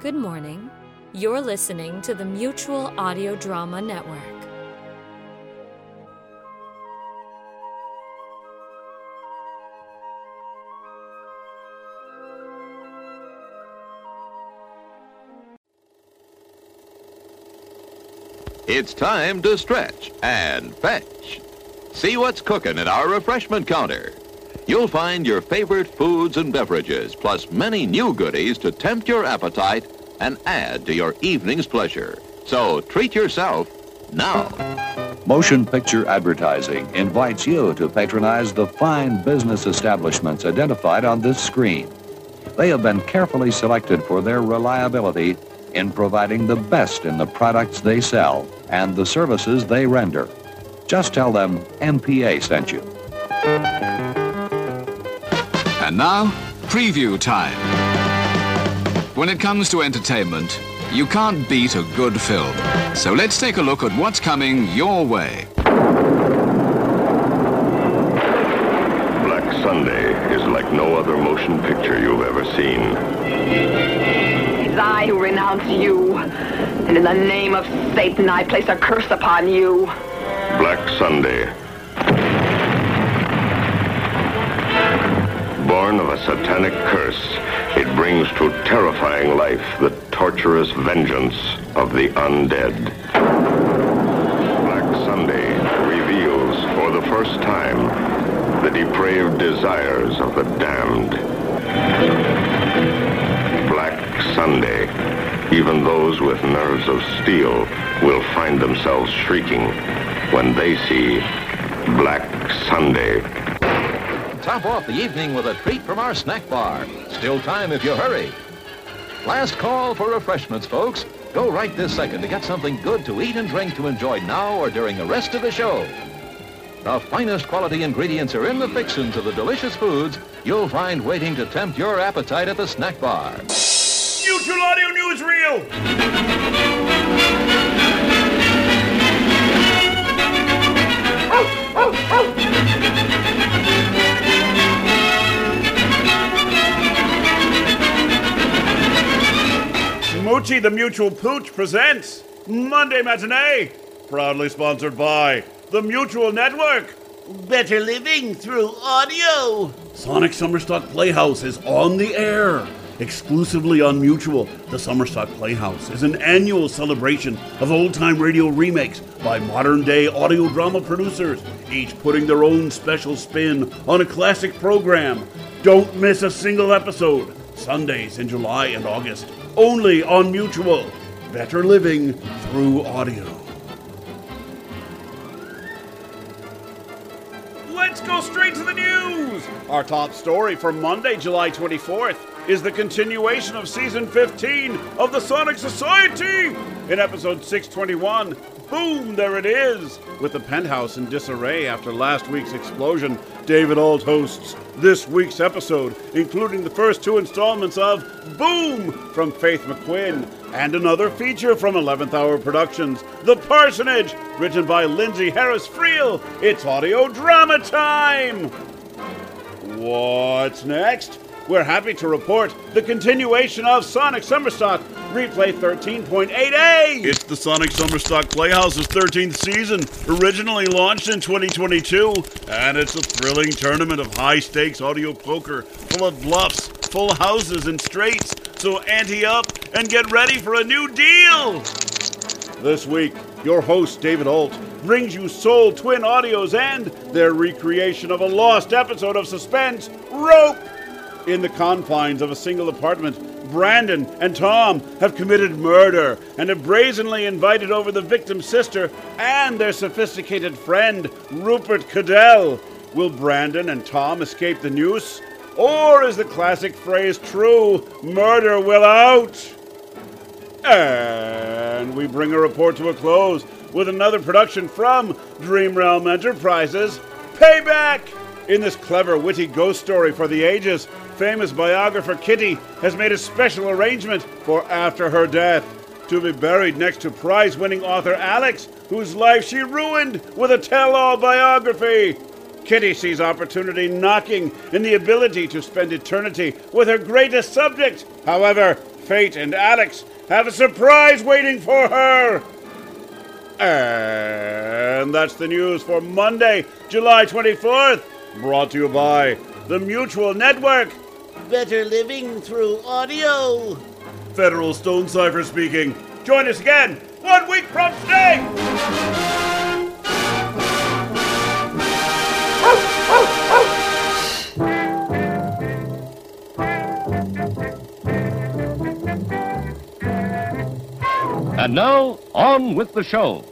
Good morning. You're listening to the Mutual Audio Drama Network. It's time to stretch and fetch. See what's cooking at our refreshment counter. You'll find your favorite foods and beverages, plus many new goodies to tempt your appetite and add to your evening's pleasure. So treat yourself now. Motion Picture Advertising invites you to patronize the fine business establishments identified on this screen. They have been carefully selected for their reliability in providing the best in the products they sell and the services they render. Just tell them MPA sent you. And now, preview time. When it comes to entertainment, you can't beat a good film. So let's take a look at what's coming your way. Black Sunday is like no other motion picture you've ever seen. It's I who renounce you, and in the name of Satan, I place a curse upon you. Black Sunday. Born of a satanic curse, it brings to terrifying life the torturous vengeance of the undead. Black Sunday reveals for the first time the depraved desires of the damned. Black Sunday. Even those with nerves of steel will find themselves shrieking when they see Black Sunday. Top off the evening with a treat from our snack bar. Still time if you hurry. Last call for refreshments, folks. Go right this second to get something good to eat and drink to enjoy now or during the rest of the show. The finest quality ingredients are in the fixings of the delicious foods you'll find waiting to tempt your appetite at the snack bar. Mutual Audio Newsreel. Moochie the Mutual Pooch presents Monday Matinee, proudly sponsored by the Mutual Network. Better living through audio. Sonic Summerstock Playhouse is on the air, exclusively on Mutual. The Summerstock Playhouse is an annual celebration of old-time radio remakes by modern-day audio drama producers, each putting their own special spin on a classic program. Don't miss a single episode, Sundays in July and August. Only on Mutual. Better living through audio. Let's go straight to the news! Our top story for Monday, July 24th is the continuation of Season 15 of the Sonic Society! In Episode 621, Boom! There It Is! With the penthouse in disarray after last week's explosion, David Alt hosts this week's episode, including the first two installments of Boom! From Faith McQuinn, and another feature from 11th Hour Productions, The Parsonage, written by Lindsay Harris-Friel. It's audio drama time! What's next? We're happy to report the continuation of Sonic Summerstock, Replay 13.8A! It's the Sonic Summerstock Playhouse's 13th season, originally launched in 2022, and it's a thrilling tournament of high-stakes audio poker, full of bluffs, full houses, and straights, so ante up and get ready for a new deal! This week, your host, David Holt, brings you Soul Twin Audios and their recreation of a lost episode of Suspense, Rope! In the confines of a single apartment, Brandon and Tom have committed murder and have brazenly invited over the victim's sister and their sophisticated friend, Rupert Cadell. Will Brandon and Tom escape the noose? Or is the classic phrase true? Murder will out! And we bring a report to a close with another production from Dream Realm Enterprises, Payback! In this clever, witty ghost story for the ages, famous biographer Kitty has made a special arrangement for after her death, to be buried next to prize-winning author Alex, whose life she ruined with a tell-all biography. Kitty sees opportunity knocking in the ability to spend eternity with her greatest subject. However, fate and Alex have a surprise waiting for her. And that's the news for Monday, July 24th, brought to you by the Mutual Network. Better living through audio. Federal Stonecipher speaking. Join us again 1 week from today. And now, on with the show.